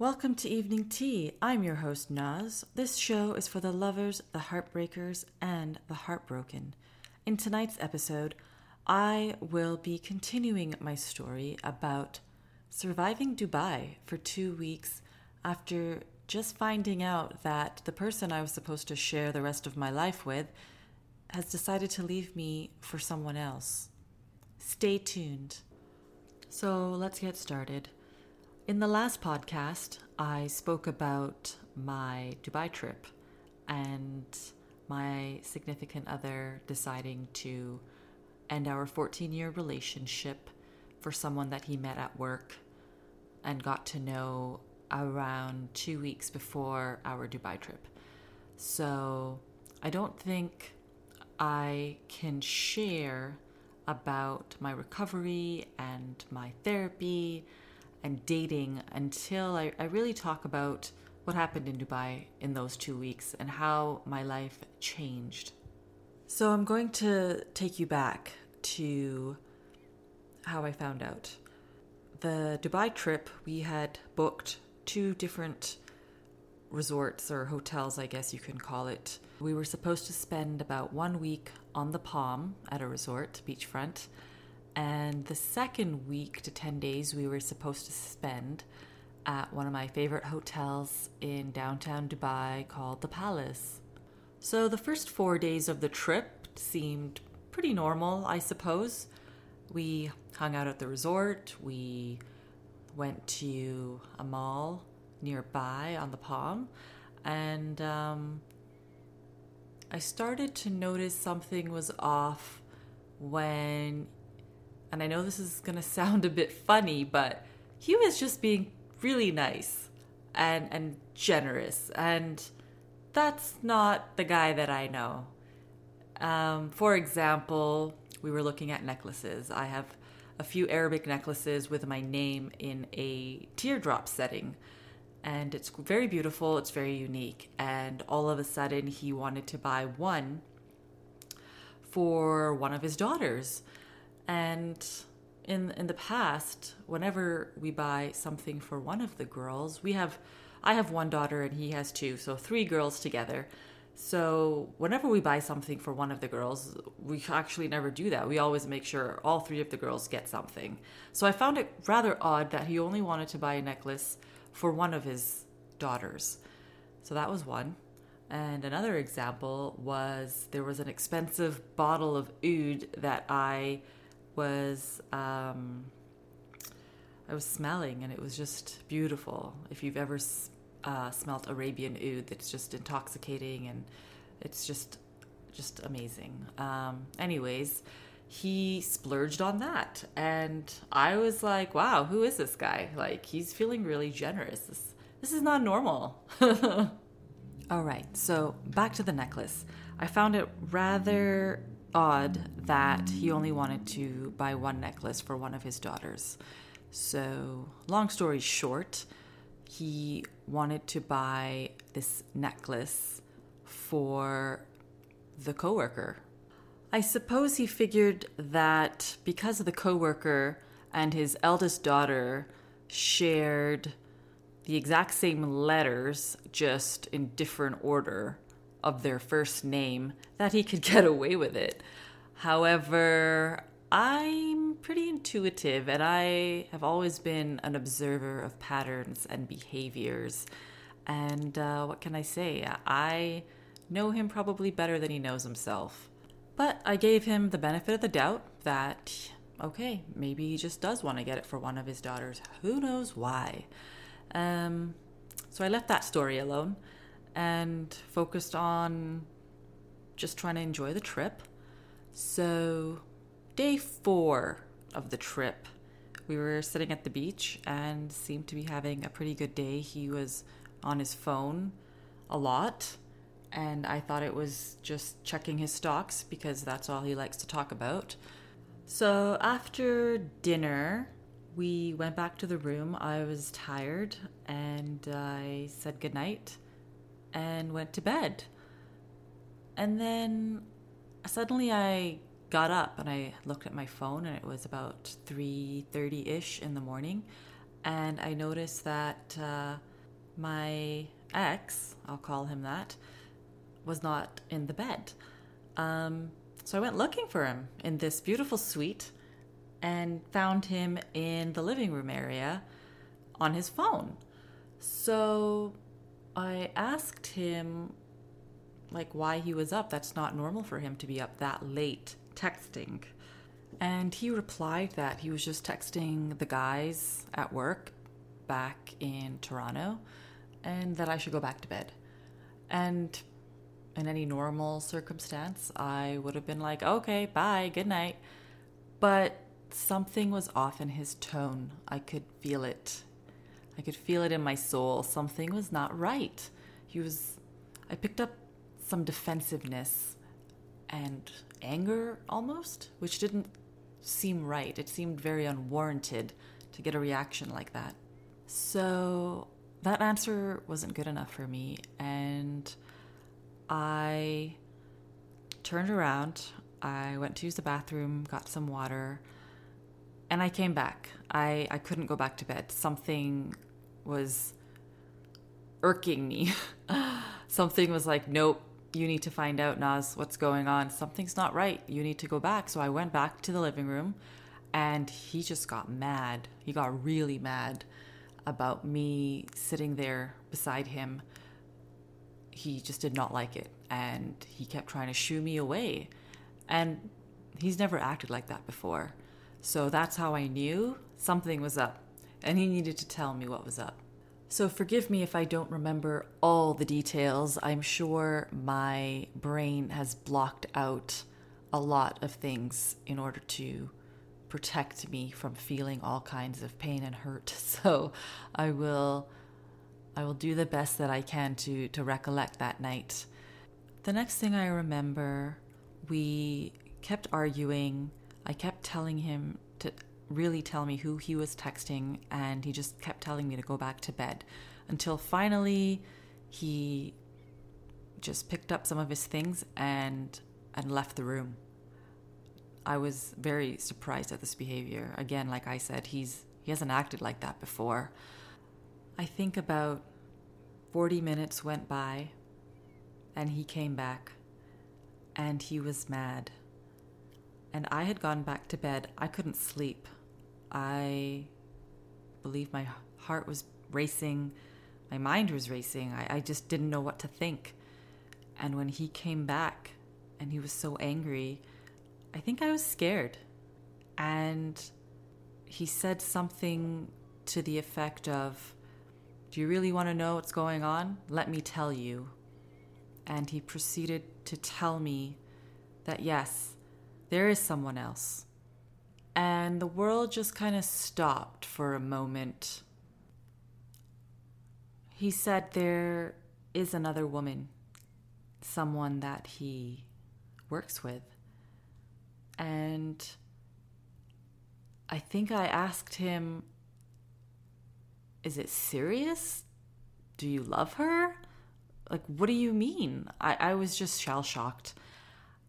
Welcome to Evening Tea. I'm your host, Naz. This show is for the lovers, the heartbreakers, and the heartbroken. In tonight's episode, I will be continuing my story about surviving Dubai for 2 weeks after just finding out that the person I was supposed to share the rest of my life with has decided to leave me for someone else. Stay tuned. So let's get started. In the last podcast, I spoke about my Dubai trip and my significant other deciding to end our 14-year relationship for someone that he met at work and got to know around 2 weeks before our Dubai trip. So I don't think I can share about my recovery and my therapy and dating until I really talk about what happened in Dubai in those 2 weeks and how my life changed. So I'm going to take you back to how I found out. The Dubai trip, we had booked 2 different resorts or hotels, I guess you can call it. We were supposed to spend about 1 week on the Palm at a resort, beachfront. And the second week to 10 days, we were supposed to spend at one of my favorite hotels in downtown Dubai called The Palace. So the first 4 days of the trip seemed pretty normal, I suppose. We hung out at the resort. We went to a mall nearby on the Palm. And I started to notice something was off when... And I know this is going to sound a bit funny, but he was just being really nice and generous. And that's not the guy that I know. For example, we were looking at necklaces. I have a few Arabic necklaces with my name in a teardrop setting. And it's very beautiful. It's very unique. And all of a sudden, he wanted to buy one for one of his daughters. And in the past, whenever we buy something for one of the girls, I have one daughter and he has 2, so 3 girls together. So whenever we buy something for one of the girls, we actually never do that. We always make sure all 3 of the girls get something. So I found it rather odd that he only wanted to buy a necklace for one of his daughters. So that was one. And another example was there was an expensive bottle of oud that I was smelling, and it was just beautiful. If you've ever smelt Arabian oud, it's just intoxicating and it's just amazing. Anyways, he splurged on that, and I was like, wow, who is this guy? Like, he's feeling really generous. This is not normal. All right, so back to the necklace. I found it rather odd that he only wanted to buy one necklace for one of his daughters. So, long story short, he wanted to buy this necklace for the coworker. I suppose he figured that because the coworker and his eldest daughter shared the exact same letters, just in different order of their first name, that he could get away with it. However, I'm pretty intuitive, and I have always been an observer of patterns and behaviors. And what can I say? I know him probably better than he knows himself. But I gave him the benefit of the doubt that, okay, maybe he just does want to get it for one of his daughters. Who knows why? So I left that story alone and focused on just trying to enjoy the trip. So day 4 of the trip, we were sitting at the beach and seemed to be having a pretty good day. He was on his phone a lot, and I thought it was just checking his stocks because that's all he likes to talk about. So after dinner, we went back to the room. I was tired, and I said goodnight and went to bed. And then suddenly I got up and I looked at my phone, and it was about 3:30-ish in the morning. and I noticed that my ex, I'll call him that, was not in the bed. So I went looking for him in this beautiful suite and found him in the living room area on his phone. So I asked him, why he was up. That's not normal for him to be up that late texting. And he replied that he was just texting the guys at work back in Toronto and that I should go back to bed. And in any normal circumstance, I would have been like, okay, bye, good night. But something was off in his tone. I could feel it. I could feel it in my soul. Something was not right. I picked up some defensiveness and anger almost, which didn't seem right. It seemed very unwarranted to get a reaction like that. So that answer wasn't good enough for me, and I turned around. I went to use the bathroom, got some water, and I came back. I couldn't go back to bed. Something was irking me. Something was like, nope, you need to find out, Naz, what's going on. Something's not right. You need to go back. So I went back to the living room, and he just got mad. He got really mad about me sitting there beside him. He just did not like it, and he kept trying to shoo me away. And he's never acted like that before. So that's how I knew something was up, and he needed to tell me what was up. So forgive me if I don't remember all the details. I'm sure my brain has blocked out a lot of things in order to protect me from feeling all kinds of pain and hurt. So I will do the best that I can to recollect that night. The next thing I remember, we kept arguing. I kept telling him to really tell me who he was texting, and he just kept telling me to go back to bed until finally he just picked up some of his things and left the room. I was very surprised at this behavior. Again, like I said, he hasn't acted like that before. I think about 40 minutes went by, and he came back, and he was mad. And I had gone back to bed. I couldn't sleep. I believe my heart was racing. My mind was racing. I just didn't know what to think. And when he came back and he was so angry, I think I was scared. And he said something to the effect of, "Do you really want to know what's going on? Let me tell you." And he proceeded to tell me that, yes, there is someone else. And the world just kind of stopped for a moment. He said there is another woman, someone that he works with. And I think I asked him, "Is it serious? Do you love her? What do you mean?" I was just shell-shocked.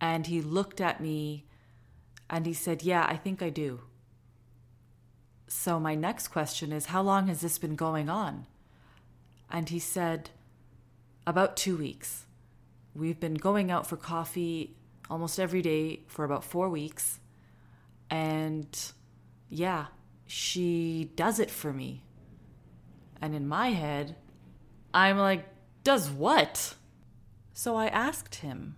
And he looked at me and he said, "Yeah, I think I do." So my next question is, "How long has this been going on?" And he said, "About 2 weeks. We've been going out for coffee almost every day for about 4 weeks. And yeah, she does it for me." And in my head, I'm like, does what? So I asked him,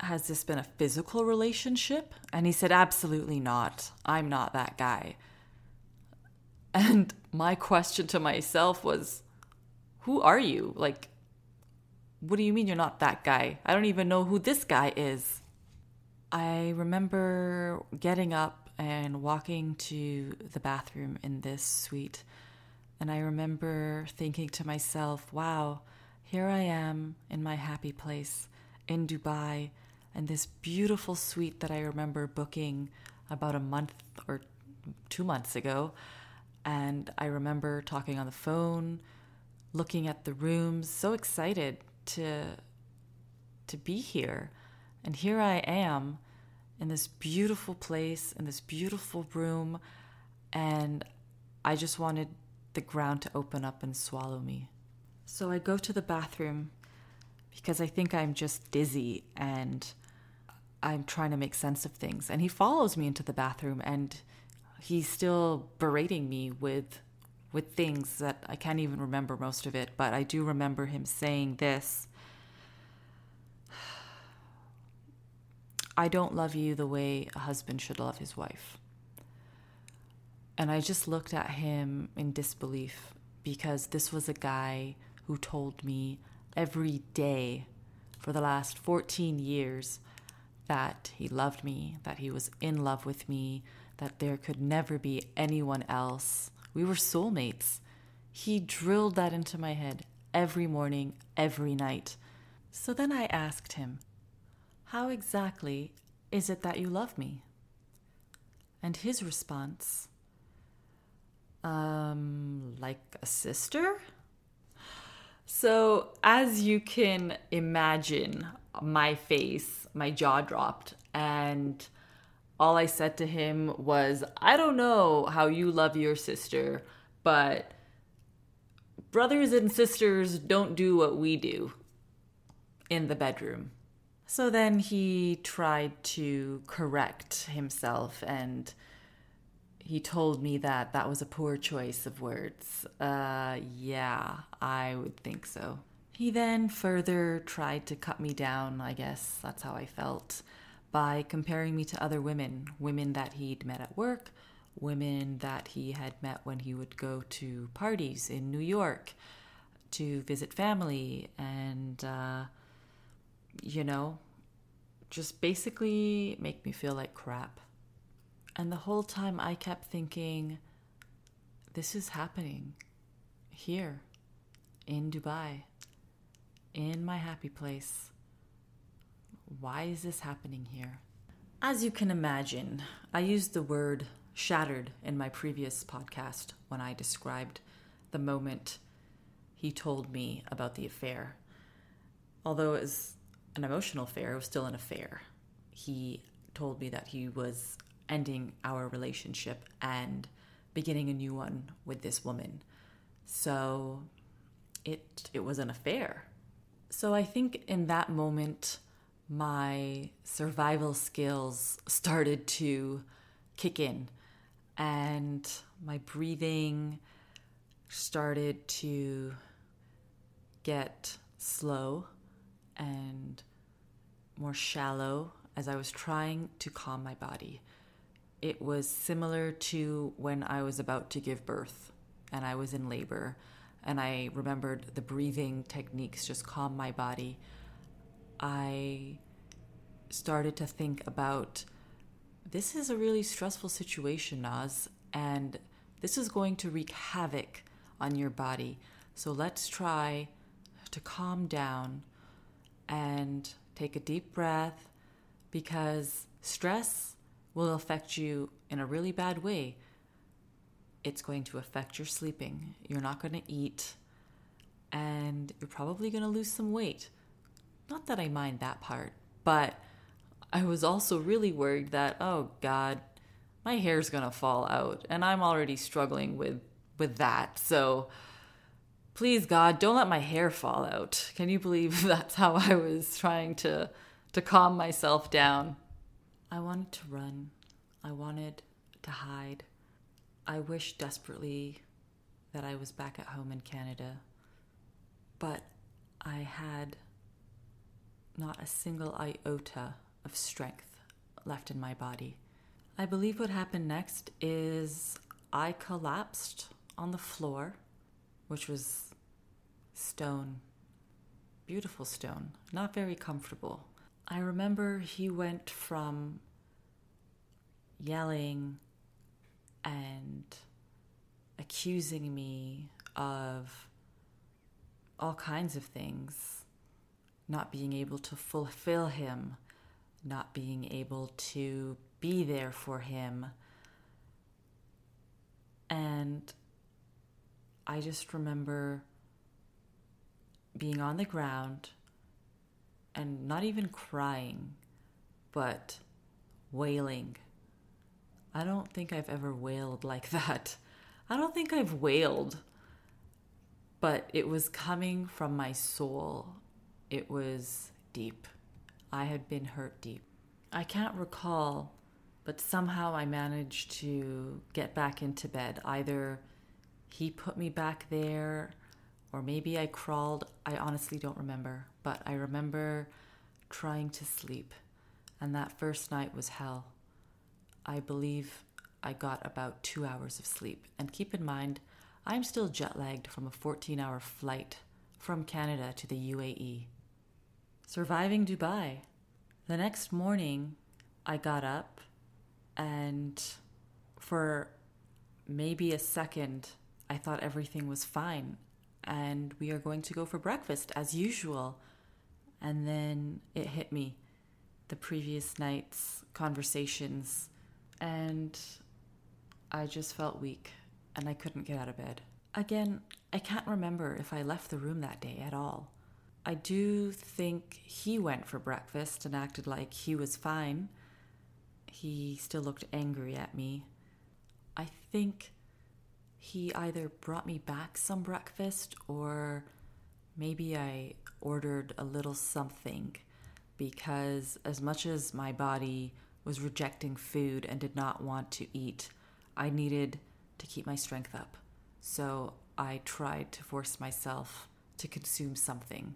"Has this been a physical relationship?" And he said, "Absolutely not. I'm not that guy." And my question to myself was, who are you? What do you mean you're not that guy? I don't even know who this guy is. I remember getting up and walking to the bathroom in this suite. And I remember thinking to myself, wow, here I am in my happy place in Dubai, and this beautiful suite that I remember booking about a month or 2 months ago. And I remember talking on the phone, looking at the rooms, so excited to be here. And here I am in this beautiful place, in this beautiful room, and I just wanted the ground to open up and swallow me. So I go to the bathroom because I think I'm just dizzy and I'm trying to make sense of things. And he follows me into the bathroom and he's still berating me with things that I can't even remember most of it. But I do remember him saying this. I don't love you the way a husband should love his wife. And I just looked at him in disbelief because this was a guy who told me every day for the last 14 years that he loved me, that he was in love with me, that there could never be anyone else. We were soulmates. He drilled that into my head every morning, every night. So then I asked him, how exactly is it that you love me? And his response, like a sister? So as you can imagine, my face, my jaw dropped, and all I said to him was, I don't know how you love your sister, but brothers and sisters don't do what we do in the bedroom. So then he tried to correct himself, and he told me that that was a poor choice of words. Yeah, I would think so. He then further tried to cut me down, I guess that's how I felt, by comparing me to other women. Women that he'd met at work, women that he had met when he would go to parties in New York to visit family, and, you know, just basically make me feel like crap. And the whole time I kept thinking, this is happening here in Dubai, in my happy place. Why is this happening here? As you can imagine, I used the word shattered in my previous podcast when I described the moment he told me about the affair. Although it was an emotional affair, it was still an affair. He told me that he was ending our relationship and beginning a new one with this woman. So it was an affair. So I think in that moment, my survival skills started to kick in and my breathing started to get slow and more shallow as I was trying to calm my body. It was similar to when I was about to give birth and I was in labor, and I remembered the breathing techniques just calm my body. I started to think about, this is a really stressful situation, Naz, and this is going to wreak havoc on your body. So let's try to calm down and take a deep breath, because stress will affect you in a really bad way. It's going to affect your sleeping. You're not going to eat, and you're probably going to lose some weight. Not that I mind that part, but I was also really worried that, oh God, my hair's going to fall out, and I'm already struggling with that. So please God, don't let my hair fall out. Can you believe that's how I was trying to calm myself down? I wanted to run. I wanted to hide. I wished desperately that I was back at home in Canada, but I had not a single iota of strength left in my body. I believe what happened next is I collapsed on the floor, which was stone, beautiful stone, not very comfortable. I remember he went from yelling and accusing me of all kinds of things, not being able to fulfill him, not being able to be there for him. And I just remember being on the ground and not even crying, but wailing. I don't think I've ever wailed like that. I don't think I've wailed, but it was coming from my soul. It was deep. I had been hurt deep. I can't recall, but somehow I managed to get back into bed. Either he put me back there, or maybe I crawled. I honestly don't remember, but I remember trying to sleep. And that first night was hell. I believe I got about 2 hours of sleep. And keep in mind, I'm still jet lagged from a 14-hour flight from Canada to the UAE. Surviving Dubai. The next morning, I got up and for maybe a second, I thought everything was fine. And we are going to go for breakfast as usual. And then it hit me. The previous night's conversations, and I just felt weak and I couldn't get out of bed. Again, I can't remember if I left the room that day at all. I do think he went for breakfast and acted like he was fine. He still looked angry at me. I think he either brought me back some breakfast or maybe I ordered a little something, because as much as my body was rejecting food and did not want to eat, I needed to keep my strength up. So I tried to force myself to consume something.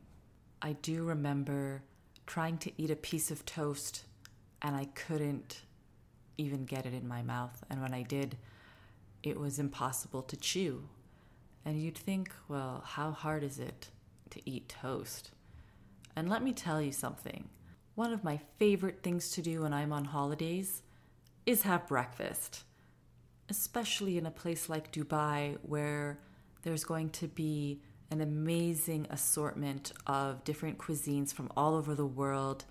I do remember trying to eat a piece of toast and I couldn't even get it in my mouth. And when I did, it was impossible to chew. And you'd think, well, how hard is it to eat toast? And let me tell you something. One of my favorite things to do when I'm on holidays is have breakfast, especially in a place like Dubai where there's going to be an amazing assortment of different cuisines from all over the world.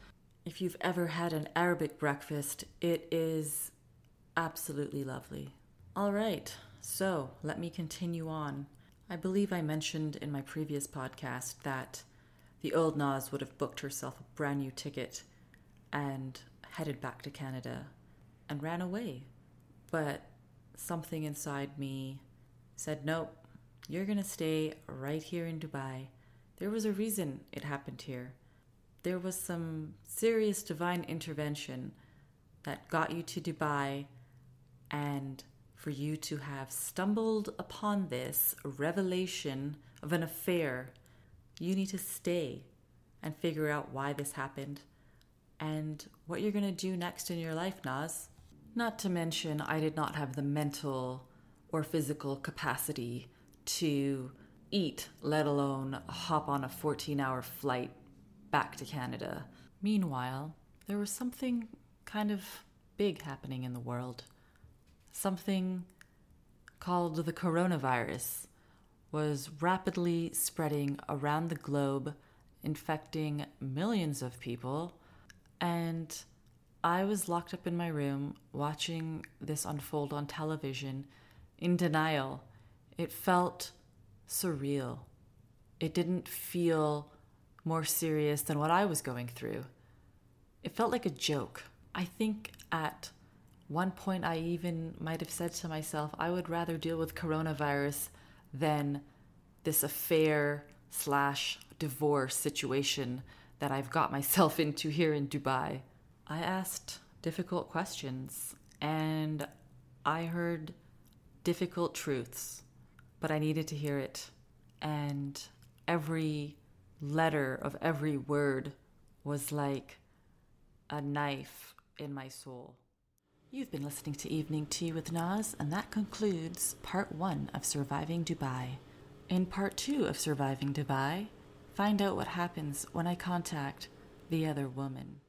If you've ever had an Arabic breakfast, it is absolutely lovely. All right, so let me continue on. I believe I mentioned in my previous podcast that the old Naz would have booked herself a brand new ticket and headed back to Canada and ran away. But something inside me said, nope, you're going to stay right here in Dubai. There was a reason it happened here. There was some serious divine intervention that got you to Dubai, and for you to have stumbled upon this revelation of an affair. You need to stay and figure out why this happened and what you're going to do next in your life, Naz. Not to mention, I did not have the mental or physical capacity to eat, let alone hop on a 14-hour flight back to Canada. Meanwhile, there was something kind of big happening in the world. Something called the coronavirus was rapidly spreading around the globe, infecting millions of people. And I was locked up in my room watching this unfold on television in denial. It felt surreal. It didn't feel more serious than what I was going through. It felt like a joke. I think at one point I even might have said to myself, I would rather deal with coronavirus than this affair/divorce situation that I've got myself into here in Dubai. I asked difficult questions and I heard difficult truths, but I needed to hear it. And every letter of every word was like a knife in my soul. You've been listening to Evening Tea with Naz, and that concludes part 1 of Surviving Dubai. In part 2 of Surviving Dubai, find out what happens when I contact the other woman.